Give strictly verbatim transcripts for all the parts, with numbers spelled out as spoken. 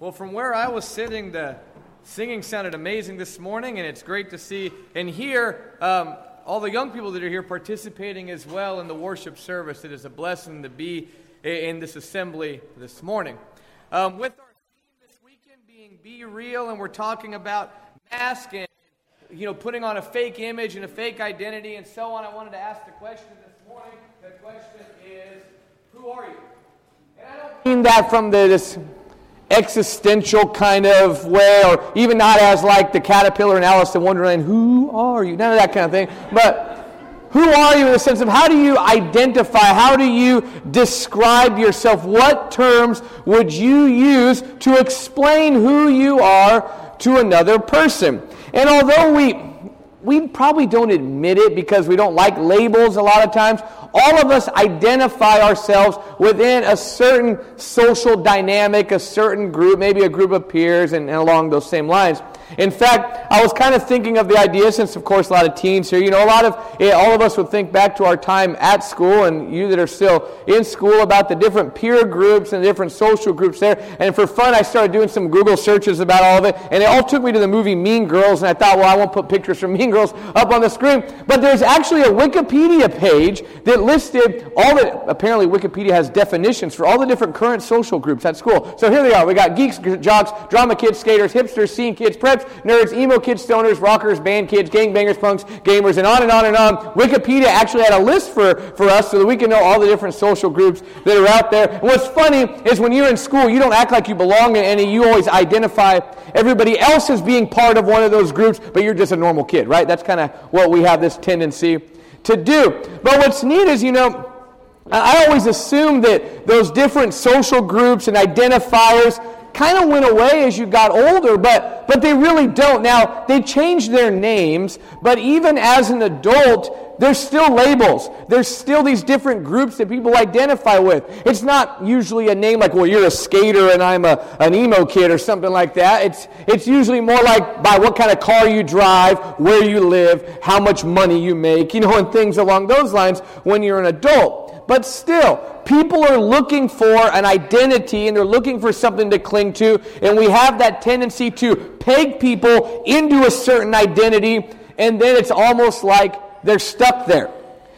Well, from where I was sitting, the singing sounded amazing this morning, and it's great to see and hear um, all the young people that are here participating as well in the worship service. It is a blessing to be in this assembly this morning. Um, with our theme this weekend being Be Real, and we're talking about mask and, you know, putting on a fake image and a fake identity and so on, I wanted to ask the question this morning. The question is, who are you? And I don't mean that from the... This existential kind of way, or even not as like the caterpillar in Alice in Wonderland, who are you? None of that kind of thing. But who are you in the sense of how do you identify? How do you describe yourself? What terms would you use to explain who you are to another person? And although we we probably don't admit it because we don't like labels a lot of times, all of us identify ourselves within a certain social dynamic, a certain group, maybe a group of peers, and, and along those same lines. In fact, I was kind of thinking of the idea, since, of course, a lot of teens here, you know, a lot of, yeah, all of us would think back to our time at school, and you that are still in school, about the different peer groups and the different social groups there. And for fun, I started doing some Google searches about all of it, and it all took me to the movie Mean Girls, and I thought, well, I won't put pictures from Mean Girls up on the screen. But there's actually a Wikipedia page that listed all the, apparently Wikipedia has definitions for all the different current social groups at school. So here they are. We got geeks, jocks, drama kids, skaters, hipsters, scene kids, preps, nerds, emo kids, stoners, rockers, band kids, gangbangers, punks, gamers, and on and on and on. Wikipedia actually had a list for, for us so that we can know all the different social groups that are out there. And what's funny is when you're in school, you don't act like you belong in any. You always identify everybody else as being part of one of those groups, but you're just a normal kid, right? That's kind of what we have this tendency to do. But what's neat is, you know, I always assumed that those different social groups and identifiers kind of went away as you got older, but but they really don't. Now, they changed their names, but even as an adult, there's still labels. There's still these different groups that people identify with. It's not usually a name like, well, you're a skater and I'm a, an emo kid or something like that. It's it's usually more like by what kind of car you drive, where you live, how much money you make, you know, and things along those lines when you're an adult. But still, people are looking for an identity, and they're looking for something to cling to, and we have that tendency to peg people into a certain identity, and then it's almost like they're stuck there.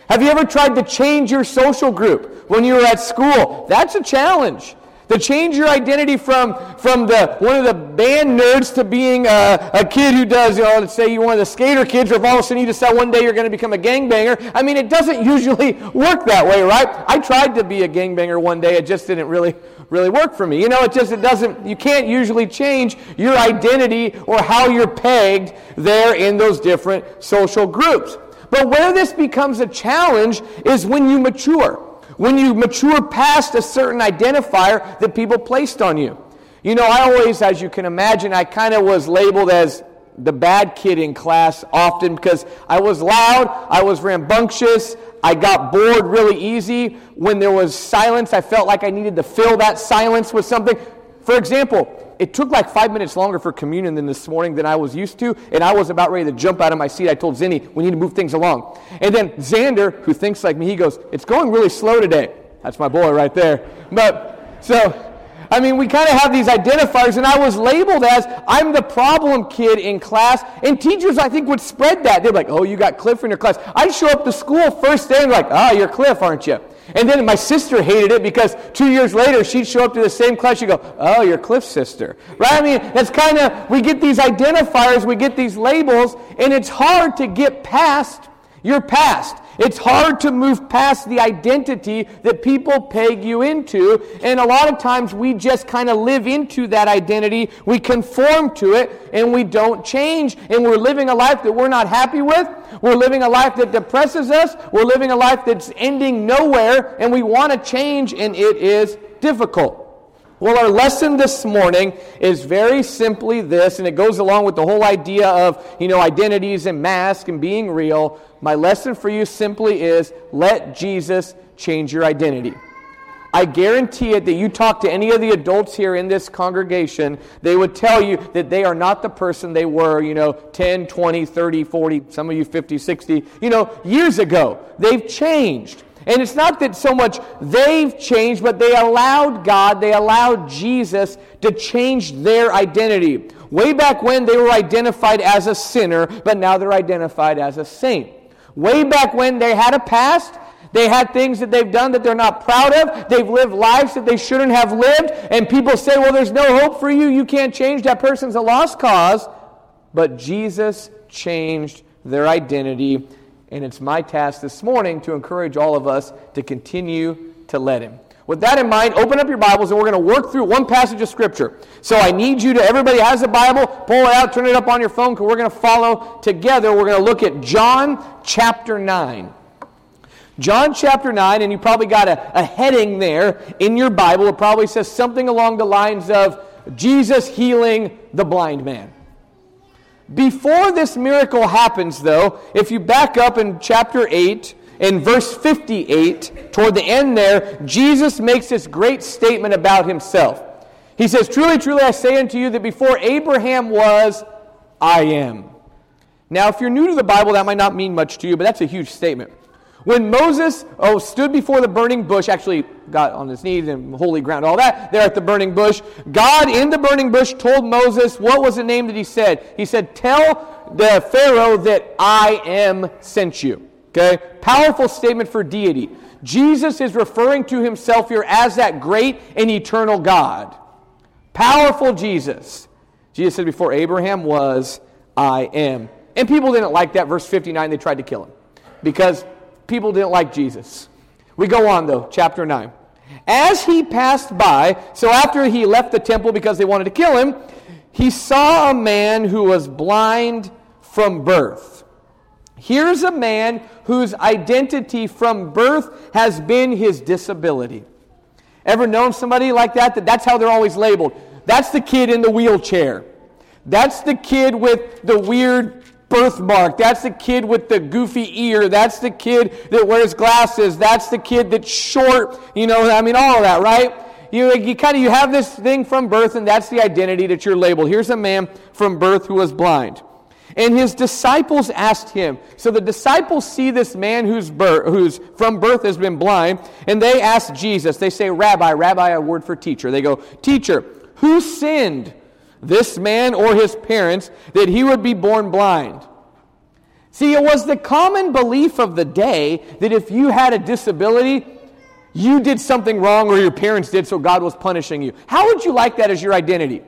Have you ever tried to change your social group when you were at school? That's a challenge. To change your identity from, from the one of the band nerds to being a, a kid who does, you know, let's say you're one of the skater kids, or if all of a sudden you decide one day you're going to become a gangbanger. I mean, it doesn't usually work that way, right? I tried to be a gangbanger one day. It just didn't really, really work for me. You know, it just, it doesn't, you can't usually change your identity or how you're pegged there in those different social groups. But where this becomes a challenge is when you mature. When you mature past a certain identifier that people placed on you. You know, I always, as you can imagine, I kind of was labeled as the bad kid in class often because I was loud, I was rambunctious, I got bored really easy. When there was silence, I felt like I needed to fill that silence with something. For example, it took like five minutes longer for communion than this morning than I was used to, and I was about ready to jump out of my seat. I told Zinni, we need to move things along. And then Xander, who thinks like me, he goes, it's going really slow today. That's my boy right there. But so, I mean, we kind of have these identifiers, and I was labeled as, I'm the problem kid in class, and teachers, I think, would spread that. They're like, oh, you got Cliff in your class. I'd show up to school first day, and like, ah, oh, you're Cliff, aren't you? And then my sister hated it because two years later, she'd show up to the same class, she'd go, oh, you're Cliff's sister. Right? I mean, that's kind of, we get these identifiers, we get these labels, and it's hard to get past your past. It's hard to move past the identity that people peg you into, and a lot of times we just kind of live into that identity, we conform to it, and we don't change, and we're living a life that we're not happy with, we're living a life that depresses us, we're living a life that's ending nowhere, and we want to change, and it is difficult. Well, our lesson this morning is very simply this, and it goes along with the whole idea of, you know, identities and masks and being real. My lesson for you simply is, let Jesus change your identity. I guarantee it that you talk to any of the adults here in this congregation, they would tell you that they are not the person they were, you know, ten, twenty, thirty, forty, some of you fifty, sixty, you know, years ago. They've changed. And it's not that so much they've changed, but they allowed God, they allowed Jesus to change their identity. Way back when, they were identified as a sinner, but now they're identified as a saint. Way back when, they had a past. They had things that they've done that they're not proud of. They've lived lives that they shouldn't have lived. And people say, well, there's no hope for you. You can't change. That person's a lost cause. But Jesus changed their identity. And it's my task this morning to encourage all of us to continue to let him. With that in mind, open up your Bibles, and we're going to work through one passage of Scripture. So I need you to, everybody has a Bible, pull it out, turn it up on your phone, because we're going to follow together. We're going to look at John chapter nine. John chapter nine, and you probably got a, a heading there in your Bible. It probably says something along the lines of Jesus healing the blind man. Before this miracle happens, though, if you back up in chapter eight, in verse fifty-eight, toward the end there, Jesus makes this great statement about himself. He says, "Truly, truly, I say unto you that before Abraham was, I am." Now, if you're new to the Bible, that might not mean much to you, but that's a huge statement. When Moses oh, stood before the burning bush, actually got on his knees and holy ground, all that, there at the burning bush, God in the burning bush told Moses, what was the name that he said? He said, tell the Pharaoh that I am sent you. Okay? Powerful statement for deity. Jesus is referring to himself here as that great and eternal God. Powerful Jesus. Jesus said, before Abraham was, I am. And people didn't like that. Verse fifty-nine, they tried to kill him. Because people didn't like Jesus. We go on though, chapter nine. As he passed by, so after he left the temple because they wanted to kill him, he saw a man who was blind from birth. Here's a man whose identity from birth has been his disability. Ever known somebody like that? That that's how they're always labeled. That's the kid in the wheelchair. That's the kid with the weird birthmark. That's the kid with the goofy ear. That's the kid that wears glasses. That's the kid that's short. You know, I mean, all of that, right? You, you kind of you have this thing from birth, and that's the identity that you're labeled. Here's a man from birth who was blind, and his disciples asked him. So the disciples see this man who's birth, who's from birth has been blind, and they ask Jesus. They say, "Rabbi, Rabbi," a word for teacher. They go, "Teacher, who sinned? This man or his parents, that he would be born blind?" See, it was the common belief of the day that if you had a disability, you did something wrong or your parents did, so God was punishing you. How would you like that as your identity?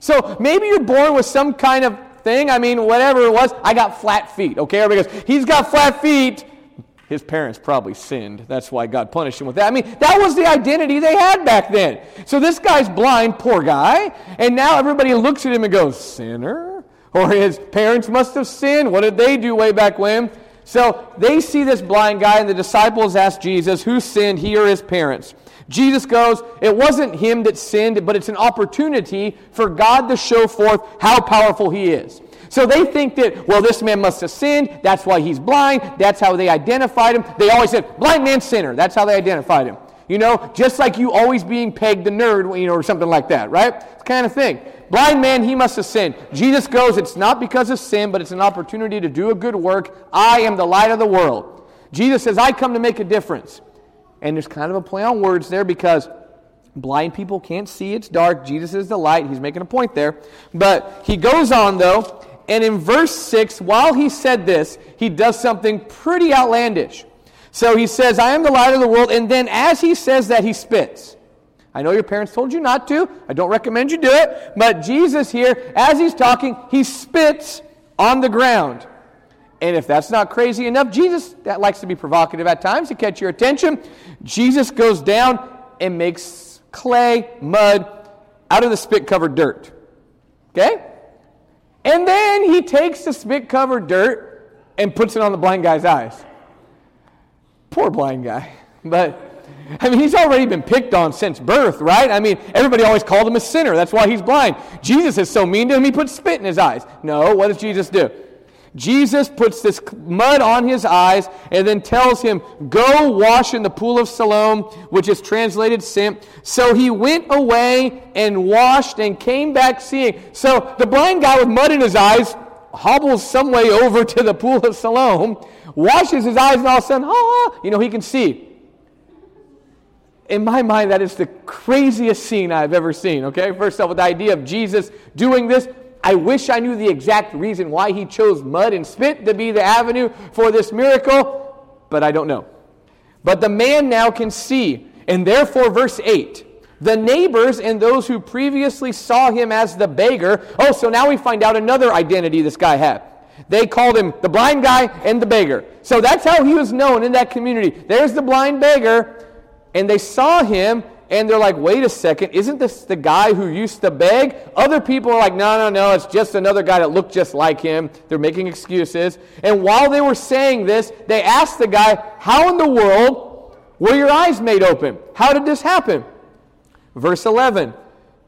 So maybe you're born with some kind of thing. I mean, whatever it was, I got flat feet. Okay, everybody goes, he's got flat feet. His parents probably sinned. That's why God punished him with that. I mean, that was the identity they had back then. So this guy's blind, poor guy. And now everybody looks at him and goes, sinner? Or his parents must have sinned. What did they do way back when? So they see this blind guy, and the disciples ask Jesus, who sinned, he or his parents? Jesus goes, it wasn't him that sinned, but it's an opportunity for God to show forth how powerful he is. So they think that, well, this man must have sinned. That's why he's blind. That's how they identified him. They always said, blind man, sinner. That's how they identified him. You know, just like you always being pegged the nerd, you know, or something like that, right? It's the kind of thing. Blind man, he must have sinned. Jesus goes, it's not because of sin, but it's an opportunity to do a good work. I am the light of the world. Jesus says, I come to make a difference. And there's kind of a play on words there because blind people can't see. It's dark. Jesus is the light. He's making a point there. But he goes on, though. And in verse six, while he said this, he does something pretty outlandish. So he says, I am the light of the world. And then as he says that, he spits. I know your parents told you not to. I don't recommend you do it. But Jesus here, as he's talking, he spits on the ground. And if that's not crazy enough, Jesus, that likes to be provocative at times to catch your attention. Jesus goes down and makes clay, mud, out of the spit-covered dirt. Okay? And then he takes the spit-covered dirt and puts it on the blind guy's eyes. Poor blind guy. But, I mean, he's already been picked on since birth, right? I mean, everybody always called him a sinner. That's why he's blind. Jesus is so mean to him, he puts spit in his eyes. No, what does Jesus do? Jesus puts this mud on his eyes and then tells him, go wash in the pool of Siloam, which is translated sent. So he went away and washed and came back seeing. So the blind guy with mud in his eyes hobbles some way over to the pool of Siloam, washes his eyes, and all of a sudden, ah, you know, he can see. In my mind, that is the craziest scene I've ever seen, okay? First off, with the idea of Jesus doing this, I wish I knew the exact reason why he chose mud and spit to be the avenue for this miracle, but I don't know. But the man now can see, and therefore, verse eight, the neighbors and those who previously saw him as the beggar, oh, so now we find out another identity this guy had. They called him the blind guy and the beggar. So that's how he was known in that community. There's the blind beggar. And they saw him, and they're like, wait a second, isn't this the guy who used to beg? Other people are like, no, no, no, it's just another guy that looked just like him. They're making excuses. And while they were saying this, they asked the guy, how in the world were your eyes made open? How did this happen? Verse eleven,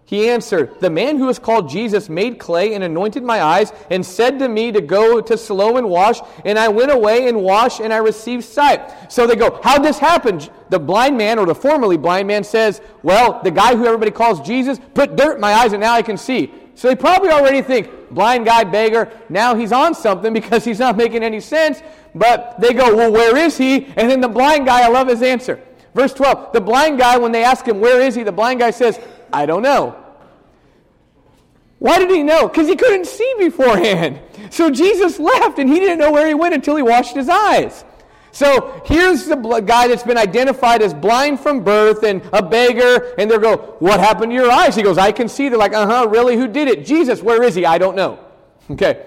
he answered, the man who is called Jesus made clay and anointed my eyes and said to me to go to Siloam and wash, and I went away and washed, and I received sight. So they go, how'd this happen? The blind man, or the formerly blind man, says, well, the guy who everybody calls Jesus put dirt in my eyes, and now I can see. So they probably already think, blind guy, beggar, now he's on something because he's not making any sense. But they go, well, where is he? And then the blind guy, I love his answer. Verse twelve, the blind guy, when they ask him, where is he? The blind guy says, I don't know. Why did he know? Because he couldn't see beforehand. So Jesus left, and he didn't know where he went until he washed his eyes. So here's the guy that's been identified as blind from birth and a beggar, and they'll go, what happened to your eyes? He goes, I can see. They're like, uh-huh, really? Who did it? Jesus, where is he? I don't know. Okay.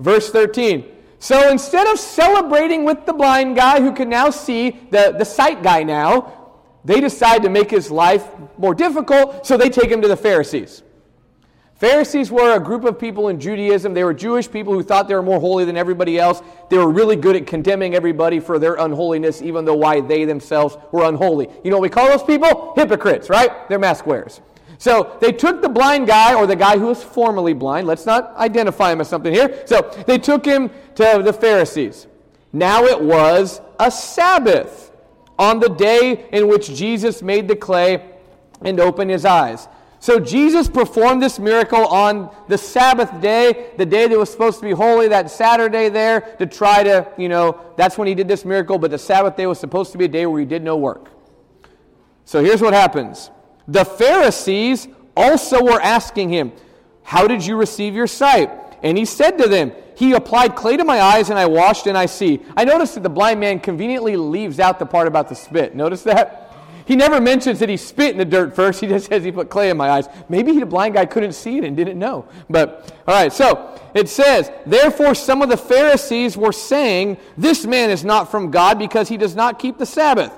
Verse thirteen. So instead of celebrating with the blind guy who can now see, the, the sight guy now, they decide to make his life more difficult, so they take him to the Pharisees. Pharisees were a group of people in Judaism. They were Jewish people who thought they were more holy than everybody else. They were really good at condemning everybody for their unholiness, even though why they themselves were unholy. You know what we call those people? Hypocrites, right? They're mask wearers. So they took the blind guy, or the guy who was formerly blind. Let's not identify him as something here. So they took him to the Pharisees. Now it was a Sabbath on the day in which Jesus made the clay and opened his eyes. So Jesus performed this miracle on the Sabbath day, the day that was supposed to be holy, that Saturday there, to try to, you know, that's when he did this miracle, but the Sabbath day was supposed to be a day where he did no work. So here's what happens. The Pharisees also were asking him, how did you receive your sight? And he said to them, he applied clay to my eyes, and I washed, and I see. I noticed that the blind man conveniently leaves out the part about the spit. Notice that? He never mentions that he spit in the dirt first. He just says he put clay in my eyes. Maybe the blind guy couldn't see it and didn't know. But, all right, so it says, therefore some of the Pharisees were saying, this man is not from God because he does not keep the Sabbath.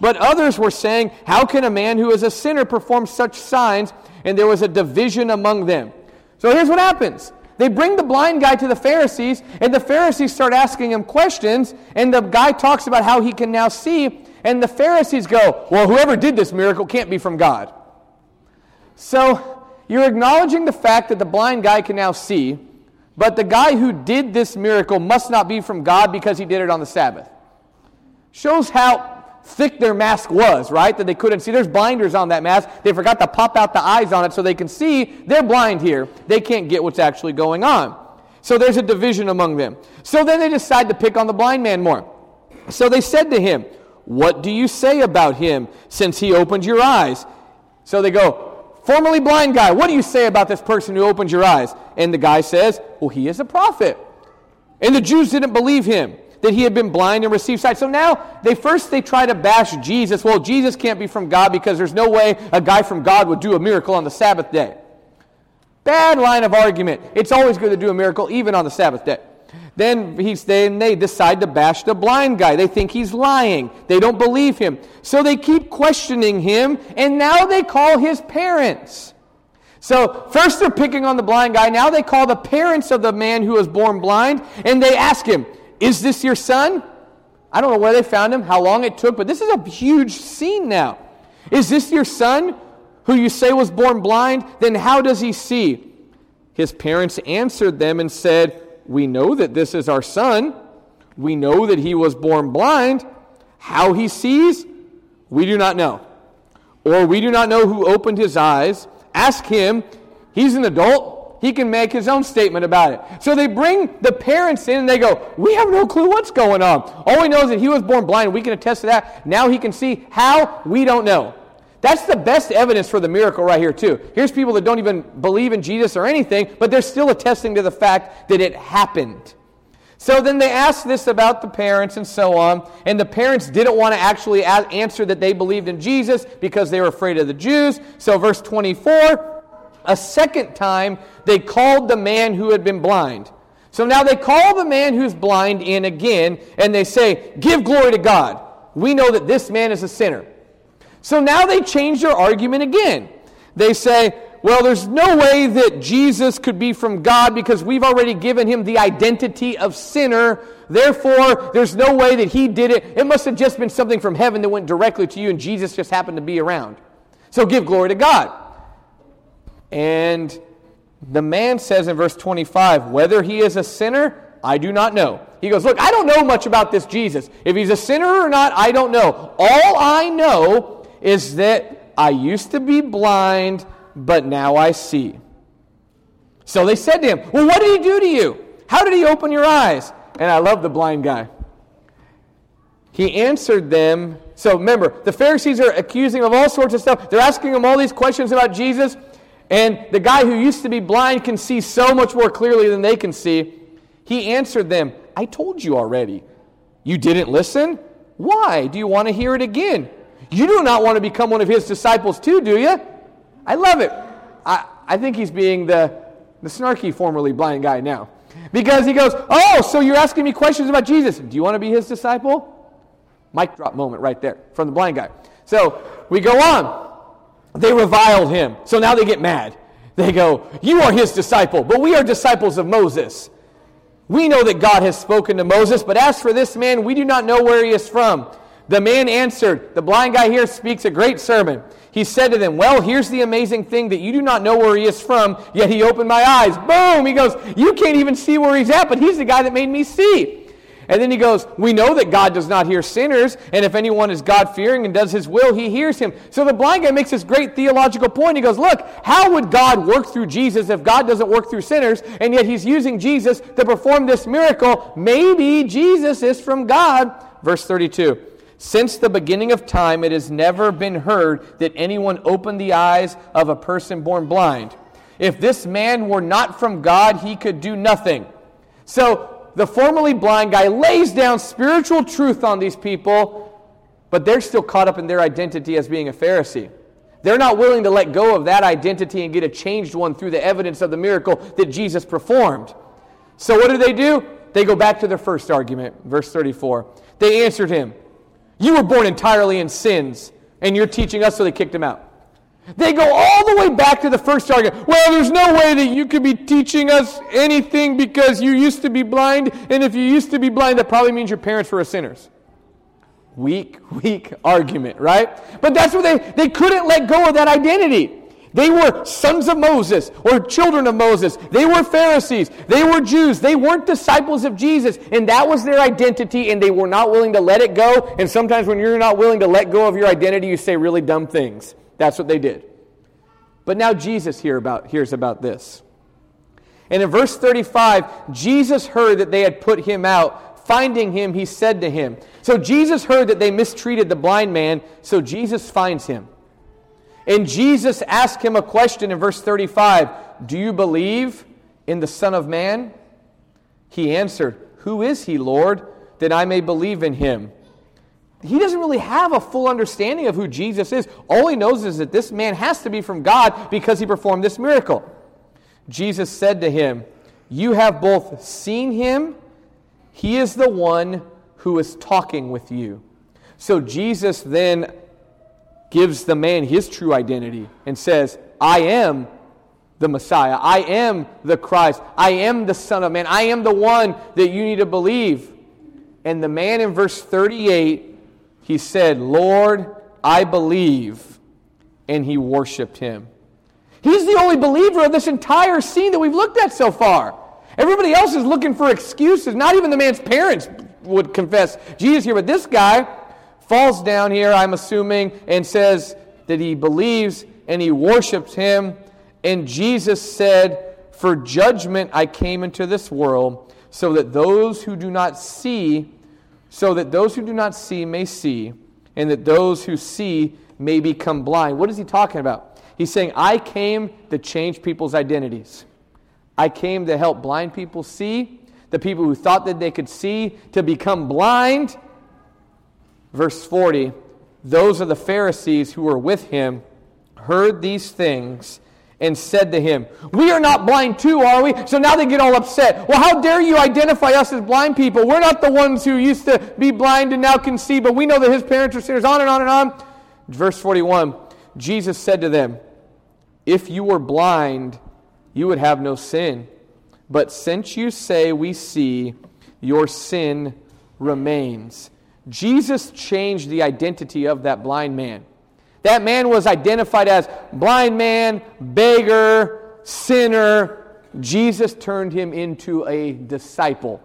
But others were saying, how can a man who is a sinner perform such signs? And there was a division among them. So here's what happens. They bring the blind guy to the Pharisees, and the Pharisees start asking him questions, and the guy talks about how he can now see, and the Pharisees go, well, whoever did this miracle can't be from God. So you're acknowledging the fact that the blind guy can now see, but the guy who did this miracle must not be from God because he did it on the Sabbath. Shows how thick their mask was, right? That they couldn't see. There's blinders on that mask. They forgot to pop out the eyes on it so they can see. They're blind here. They can't get what's actually going on. So there's a division among them. So then they decide to pick on the blind man more. So they said to him, what do you say about him since he opened your eyes? So they go, formerly blind guy, what do you say about this person who opened your eyes? And the guy says, well, he is a prophet. And the Jews didn't believe him, that he had been blind and received sight. So now, they first they try to bash Jesus. Well, Jesus can't be from God because there's no way a guy from God would do a miracle on the Sabbath day. Bad line of argument. It's always good to do a miracle even on the Sabbath day. Then he's, they, they decide to bash the blind guy. They think he's lying. They don't believe him. So they keep questioning him, and now they call his parents. So first they're picking on the blind guy. Now they call the parents of the man who was born blind, and they ask him, is this your son? I don't know where they found him, how long it took, but this is a huge scene now. Is this your son who you say was born blind? Then how does he see? His parents answered them and said, we know that this is our son. We know that he was born blind. How he sees, we do not know. Or we do not know who opened his eyes. Ask him. He's an adult. he can make his own statement about it. So they bring the parents in and they go, we have no clue what's going on. All we know is that he was born blind. We can attest to that. Now he can see. How? We don't know. That's the best evidence for the miracle right here too. Here's people that don't even believe in Jesus or anything, but they're still attesting to the fact that it happened. So then they asked this about the parents and so on, and the parents didn't want to actually answer that they believed in Jesus because they were afraid of the Jews. So verse twenty-four, a second time they called the man who had been blind. So now they call the man who's blind in again, and they say, give glory to God. We know that this man is a sinner. So now they change their argument again. They say, well, there's no way that Jesus could be from God because we've already given him the identity of sinner. Therefore, there's no way that he did it. It must have just been something from heaven that went directly to you, and Jesus just happened to be around. So give glory to God. And the man says in verse twenty-five, whether he is a sinner, I do not know. He goes, look, I don't know much about this Jesus. If he's a sinner or not, I don't know. All I know is that I used to be blind, but now I see. So they said to him, well, what did he do to you? How did he open your eyes? And I love the blind guy. He answered them. So remember, the Pharisees are accusing him of all sorts of stuff. They're asking him all these questions about Jesus. And the guy who used to be blind can see so much more clearly than they can see. He answered them, I told you already. You didn't listen? Why? Do you want to hear it again? You do not want to become one of his disciples too, do you? I love it. I, I think he's being the, the snarky, formerly blind guy now. Because he goes, oh, so you're asking me questions about Jesus. Do you want to be his disciple? Mic drop moment right there from the blind guy. So we go on. They reviled him. So now they get mad. They go, you are his disciple, but we are disciples of Moses. We know that God has spoken to Moses, but as for this man, we do not know where he is from. The man answered, the blind guy here speaks a great sermon. He said to them, well, here's the amazing thing that you do not know where he is from, yet he opened my eyes. Boom! He goes, you can't even see where he's at, but he's the guy that made me see. And then he goes, we know that God does not hear sinners, and if anyone is God-fearing and does his will, he hears him. So the blind guy makes this great theological point. He goes, look, how would God work through Jesus if God doesn't work through sinners, and yet he's using Jesus to perform this miracle? Maybe Jesus is from God. Verse thirty-two, since the beginning of time, it has never been heard that anyone opened the eyes of a person born blind. If this man were not from God, he could do nothing. So the formerly blind guy lays down spiritual truth on these people, but they're still caught up in their identity as being a Pharisee. They're not willing to let go of that identity and get a changed one through the evidence of the miracle that Jesus performed. So what do they do? They go back to their first argument, verse thirty-four. They answered him, you were born entirely in sins, and you're teaching us, so they kicked him out. They go all the way back to the first argument. Well, there's no way that you could be teaching us anything because you used to be blind, and if you used to be blind, that probably means your parents were sinners. Weak, weak argument, right? But that's what they, they couldn't let go of that identity. They were sons of Moses or children of Moses. They were Pharisees. They were Jews. They weren't disciples of Jesus, and that was their identity, and they were not willing to let it go. And sometimes when you're not willing to let go of your identity, you say really dumb things. That's what they did. But now Jesus hear about, hears about this. And in verse thirty-five, Jesus heard that they had put him out. Finding him, he said to him. So Jesus heard that they mistreated the blind man, so Jesus finds him. And Jesus asked him a question in verse thirty-five. Do you believe in the Son of Man? He answered, who is he, Lord, that I may believe in him? He doesn't really have a full understanding of who Jesus is. All he knows is that this man has to be from God because he performed this miracle. Jesus said to him, you have both seen him. He is the one who is talking with you. So Jesus then gives the man his true identity and says, I am the Messiah. I am the Christ. I am the Son of Man. I am the one that you need to believe. And the man in verse thirty-eight, he said, Lord, I believe. And he worshiped him. He's the only believer of this entire scene that we've looked at so far. Everybody else is looking for excuses. Not even the man's parents would confess Jesus here. But this guy falls down here, I'm assuming, and says that he believes and he worships him. And Jesus said, For judgment I came into this world, so that those who do not see, so that those who do not see may see, and that those who see may become blind." What is he talking about? He's saying, I came to change people's identities. I came to help blind people see, the people who thought that they could see, to become blind. Verse forty, those of the Pharisees who were with him heard these things and said to him, "We are not blind too, are we?" So now they get all upset. "Well, how dare you identify us as blind people? We're not the ones who used to be blind and now can see, but we know that his parents are sinners," on and on and on. Verse forty-one, Jesus said to them, "If you were blind, you would have no sin. But since you say we see, your sin remains." Jesus changed the identity of that blind man. That man was identified as blind man, beggar, sinner. Jesus turned him into a disciple.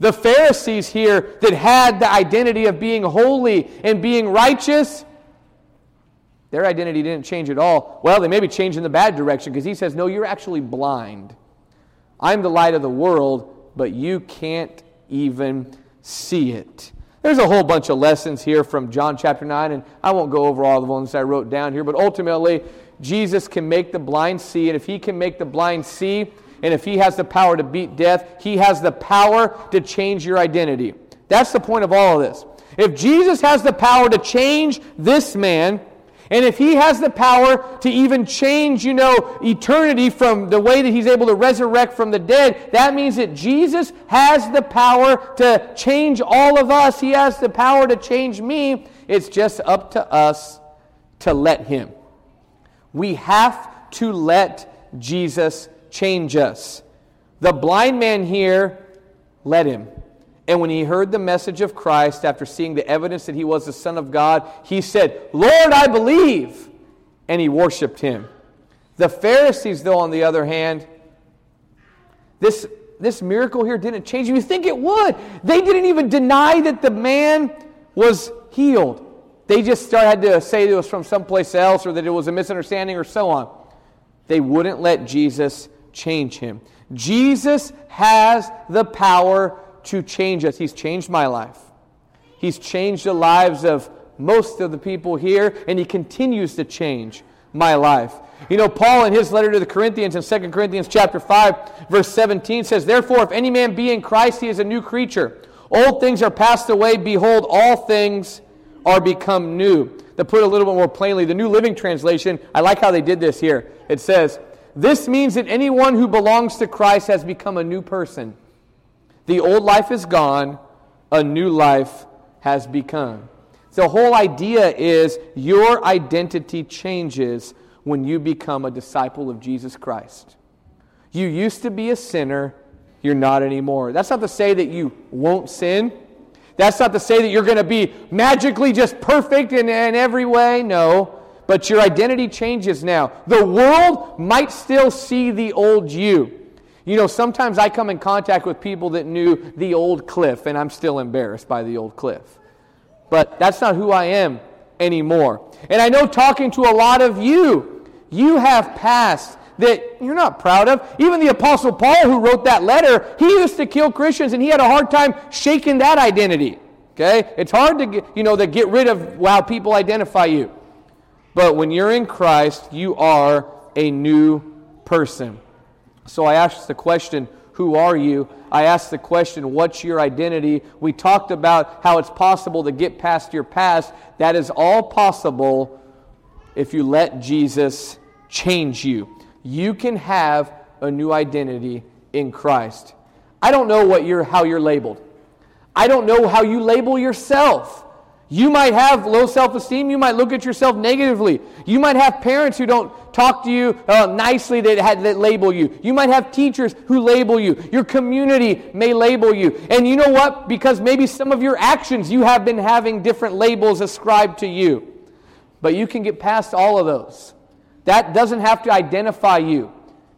The Pharisees here that had the identity of being holy and being righteous, their identity didn't change at all. Well, they maybe changed in the bad direction, because he says, no, you're actually blind. I'm the light of the world, but you can't even see it. There's a whole bunch of lessons here from John chapter nine, and I won't go over all the ones I wrote down here, but ultimately, Jesus can make the blind see, and if he can make the blind see, and if he has the power to beat death, he has the power to change your identity. That's the point of all of this. If Jesus has the power to change this man, and if he has the power to even change, you know, eternity from the way that he's able to resurrect from the dead, that means that Jesus has the power to change all of us. He has the power to change me. It's just up to us to let him. We have to let Jesus change us. The blind man here, let him. And when he heard the message of Christ, after seeing the evidence that he was the Son of God, he said, "Lord, I believe." And he worshiped him. The Pharisees, though, on the other hand, this, this miracle here didn't change them. You think it would. They didn't even deny that the man was healed. They just started to say it was from someplace else, or that it was a misunderstanding, or so on. They wouldn't let Jesus change him. Jesus has the power to change us. He's changed my life. He's changed the lives of most of the people here, and he continues to change my life. You know, Paul in his letter to the Corinthians in Second Corinthians chapter five, verse seventeen says, "Therefore, if any man be in Christ, he is a new creature. Old things are passed away. Behold, all things are become new." To put it a little bit more plainly, the New Living Translation, I like how they did this here. It says, "This means that anyone who belongs to Christ has become a new person. The old life is gone, a new life has become." The whole idea is your identity changes when you become a disciple of Jesus Christ. You used to be a sinner, you're not anymore. That's not to say that you won't sin. That's not to say that you're going to be magically just perfect in, in every way, no. But your identity changes now. The world might still see the old you. You know, sometimes I come in contact with people that knew the old Cliff, and I'm still embarrassed by the old Cliff. But that's not who I am anymore. And I know, talking to a lot of you, you have past that you're not proud of. Even the Apostle Paul, who wrote that letter, he used to kill Christians, and he had a hard time shaking that identity. Okay? It's hard to get, you know, to get rid of how people identify you. But when you're in Christ, you are a new person. So I asked the question, who are you? I asked the question, what's your identity? We talked about how it's possible to get past your past. That is all possible if you let Jesus change you. You can have a new identity in Christ. I don't know what you're, how you're labeled. I don't know how you label yourself. You might have low self-esteem. You might look at yourself negatively. You might have parents who don't talk to you uh, nicely that, had, that label you. You might have teachers who label you. Your community may label you. And you know what? Because maybe some of your actions, you have been having different labels ascribed to you. But you can get past all of those. That doesn't have to identify you.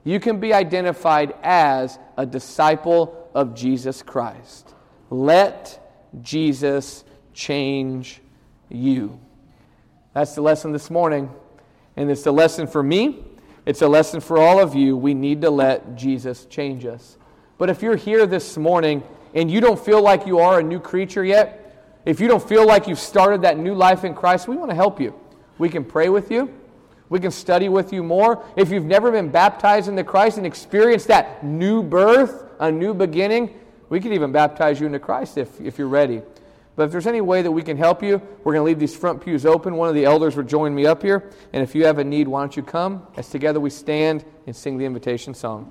You can be identified as a disciple of Jesus Christ. Let Jesus change you. That's the lesson this morning, and it's the lesson for me, It's a lesson for all of you. We need to let Jesus change us. But if you're here this morning and you don't feel like you are a new creature yet, if you don't feel like you've started that new life in Christ, we want to help you. We can pray with you. We can study with you more. If you've never been baptized into Christ and experienced that new birth, a new beginning, we could even baptize you into Christ if, if you're ready. But if there's any way that we can help you, we're going to leave these front pews open. One of the elders will join me up here. And if you have a need, why don't you come as together we stand and sing the invitation song.